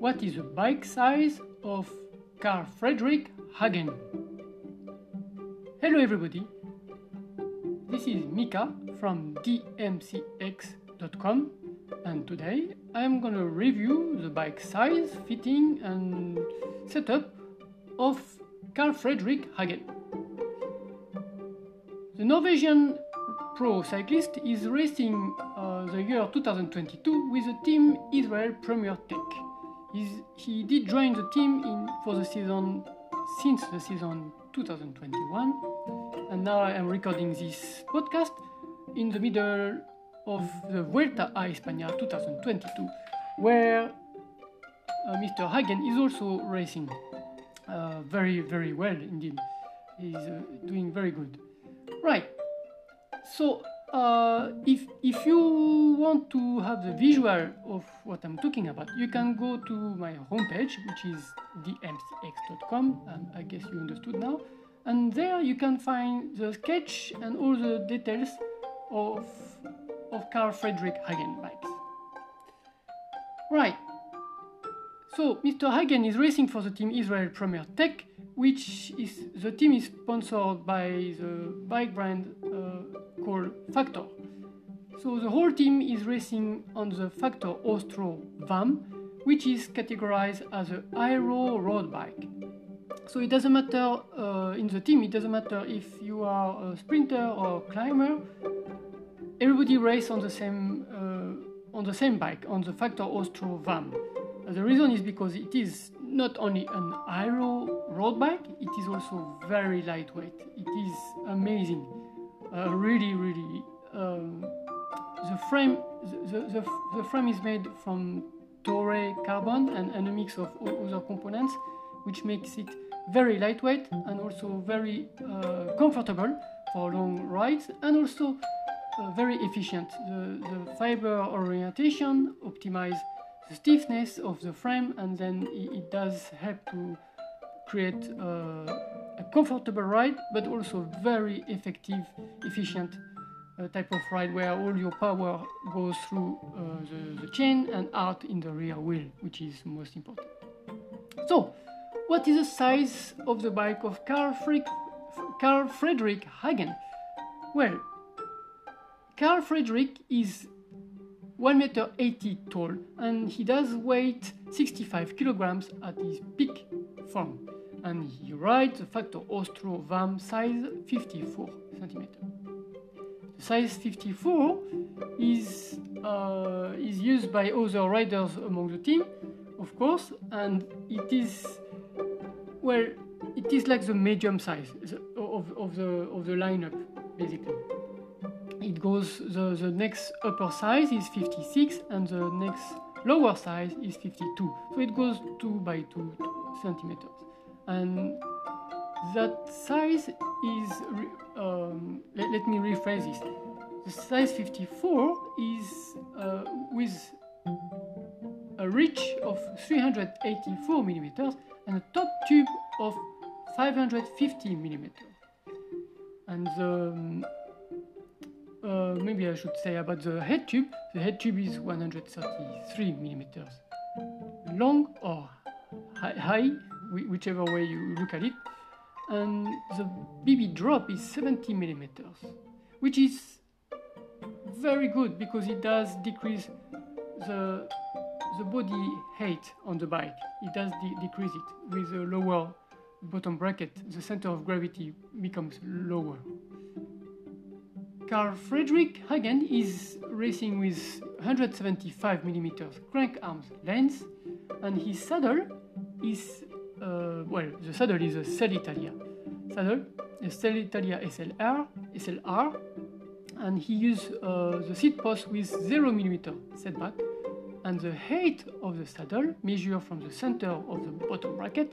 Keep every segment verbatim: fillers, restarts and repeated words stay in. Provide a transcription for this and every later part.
What is the bike size of Carl Fredrik Hagen? Hello everybody, this is Mika from D M C X dot com and today I am gonna review the bike size, fitting and setup of Carl Fredrik Hagen. The Norwegian pro cyclist is racing uh, the year two thousand twenty-two with the team Israel Premier Tech. He's, he did join the team in, for the season since the season two thousand twenty-one, and now I am recording this podcast in the middle of the Vuelta a España two thousand twenty-two, where uh, Mister Hagen is also racing uh, very very well indeed. He's uh, doing very good. Right, so uh, if, if you want to have the visual of what I'm talking about, you can go to my homepage, which is D M C X dot com, and I guess you understood now, and there you can find the sketch and all the details of, of Carl Fredrik Hagen bikes. Right, so Mister Hagen is racing for the team Israel Premier Tech, which is, the team is sponsored by the bike brand uh, called Factor. So the whole team is racing on the Factor Ostro V A M, which is categorized as an aero road bike. So it doesn't matter uh, in the team, it doesn't matter if you are a sprinter or a climber, everybody races on the same uh, on the same bike, on the Factor Ostro V A M. The reason is because it is not only an aero road bike, it is also very lightweight. It is amazing, uh, really, really. Um, the frame, the, the the frame is made from Toray carbon and, and a mix of other components, which makes it very lightweight and also very uh, comfortable for long rides, and also uh, very efficient. The, the fiber orientation optimizes the stiffness of the frame, and then it, it does help to create uh, a comfortable ride, but also very effective, efficient uh, type of ride where all your power goes through uh, the, the chain and out in the rear wheel, which is most important. So, what is the size of the bike of Carl, Frick, Carl Fredrik Hagen? Well, Carl Fredrik is one meter eighty tall, and he does weigh sixty-five kilograms at his peak form, and he rides the Factor Ostro V A M size fifty-four centimeters. The size fifty-four is uh, is used by other riders among the team, of course, and it is, well, it is like the medium size of, of the of the lineup basically. It goes, the, the next upper size is fifty-six and the next lower size is fifty-two. So it goes two by two centimeters. And that size is, um, let, let me rephrase this. The size fifty-four is uh, with a reach of three hundred eighty-four millimeters and a top tube of five hundred fifty millimeters. And the, Uh, maybe I should say about the head tube. The head tube is one hundred thirty-three millimeters long or high, whichever way you look at it. And the B B drop is seventy millimeters, which is very good because it does decrease the the body height on the bike. It does de decrease it with a lower bottom bracket. The center of gravity becomes lower. Carl Fredrik Hagen is racing with one hundred seventy-five millimeters crank arms length, and his saddle is, uh, well, the saddle is a Selle Italia saddle, a Selle Italia S L R, S L R, and he uses uh, the seat post with zero millimeter setback, and the height of the saddle, measured from the center of the bottom bracket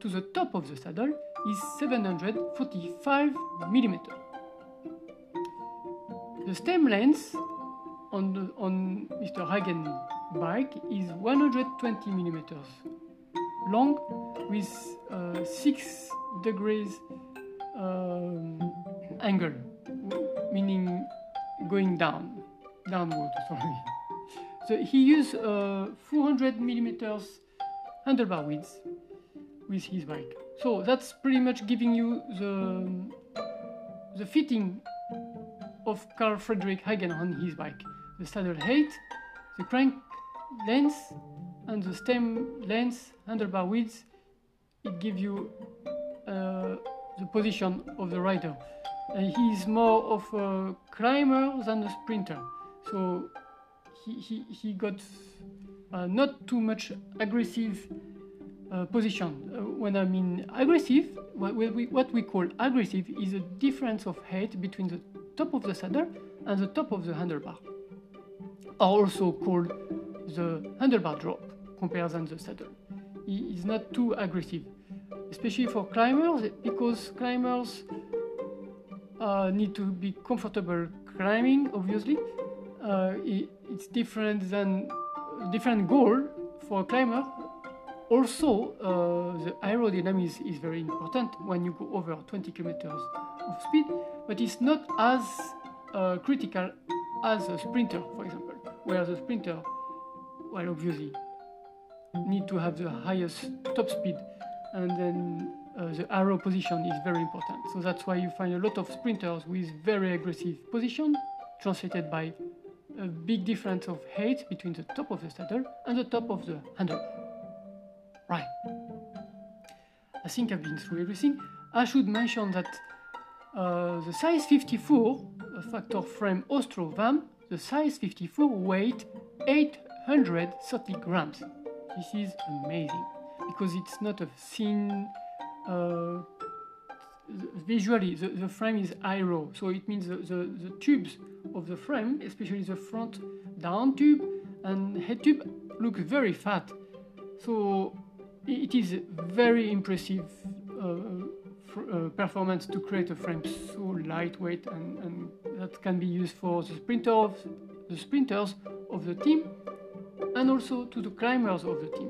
to the top of the saddle, is seven hundred forty-five millimeters. The stem length on, the, on Mister Hagen's bike is one hundred twenty millimeters long with uh, six degrees um, angle, meaning going down, downward, sorry. So he used uh, 400 millimeters handlebar width with his bike. So that's pretty much giving you the, the fitting of Carl Fredrik Hagen on his bike. The saddle height, the crank length, and the stem length, handlebar width. It gives you uh, the position of the rider. Uh, he is more of a climber than a sprinter, so he, he, he got uh, not too much aggressive uh, position. Uh, when I mean aggressive, what we, what we call aggressive is a difference of height between the top of the saddle and the top of the handlebar, also called the handlebar drop, compared to the saddle. He is not too aggressive, especially for climbers, because climbers Uh, need to be comfortable climbing, obviously. Uh, it, it's different than different goal for a climber. Also, uh, the aerodynamics is very important when you go over twenty kilometers of speed, but it's not as uh, critical as a sprinter, for example, where the sprinter, well, obviously, need to have the highest top speed, and then Uh, the arrow position is very important. So that's why you find a lot of sprinters with very aggressive position, translated by a big difference of height between the top of the saddle and the top of the handle. Right. I think I've been through everything. I should mention that uh, the size fifty-four uh, Factor Frame Ostro V A M, the size fifty-four weight eight hundred thirty grams. This is amazing because it's not a thin. Uh, visually, the, the frame is aero, so it means the, the, the tubes of the frame, especially the front down tube and head tube, look very fat. So it is very impressive uh, uh, performance to create a frame so lightweight, and, and that can be used for the sprinter of, the sprinters of the team, and also to the climbers of the team.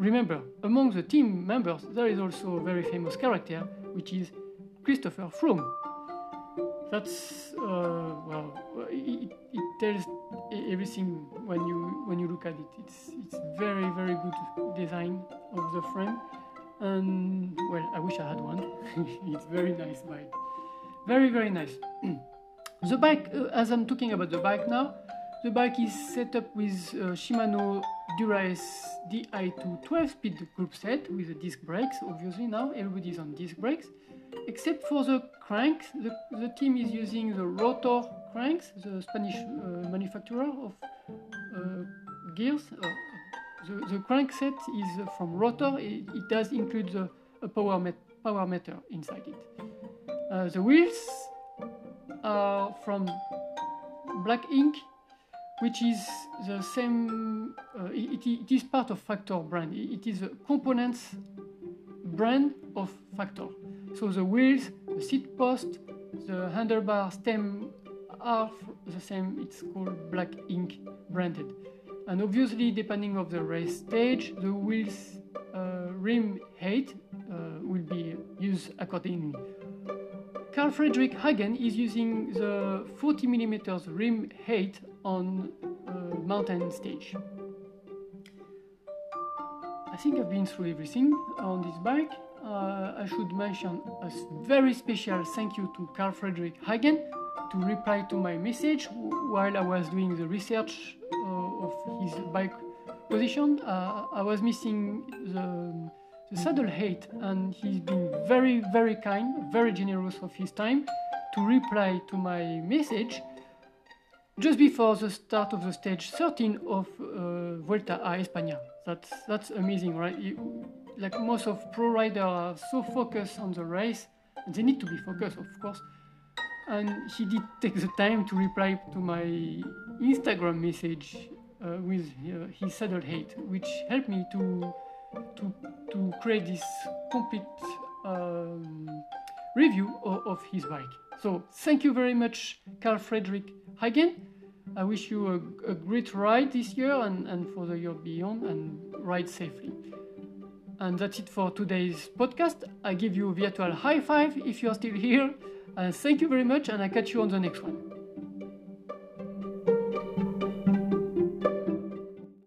Remember, among the team members, there is also a very famous character, which is Christopher Froome. That's, uh, well, it, it tells everything when you when you look at it. It's, it's very, very good design of the frame. And, well, I wish I had one. It's very nice bike. Very, very nice. The bike, uh, as I'm talking about the bike now, the bike is set up with uh, Shimano Dura-Ace D I two twelve speed group set with the disc brakes. Obviously now everybody's on disc brakes, except for the cranks. The, the team is using the Rotor cranks, the Spanish uh, manufacturer of uh, gears. Uh, the, the crank set is uh, from Rotor. It, it does include the, a power, met, power meter inside it. Uh, the wheels are from Black Incorporated, which is the same, uh, it, it is part of Factor brand. It is a components brand of Factor. So the wheels, the seat post, the handlebar stem are the same. It's called Black Incorporated branded. And obviously, depending on the race stage, the wheels uh, rim height uh, will be used accordingly. Carl Fredrik Hagen is using the forty millimeter rim height on uh, mountain stage. I think I've been through everything on this bike. Uh, I should mention a very special thank you to Carl Fredrik Hagen to reply to my message while I was doing the research uh, of his bike position. Uh, I was missing the, the saddle height, and he's been very, very kind, very generous of his time to reply to my message just before the start of the stage thirteen of uh, Vuelta a España. That's, that's amazing, right? You, like most of pro riders are so focused on the race, and they need to be focused, of course. And he did take the time to reply to my Instagram message uh, with uh, his saddle height, which helped me to, to, to create this complete um, review of, of his bike. So thank you very much, Carl Fredrik Hagen. I wish you a, a great ride this year and, and for the year beyond, and ride safely. And that's it for today's podcast. I give you a virtual high five if you are still here. Uh, thank you very much, and I catch you on the next one.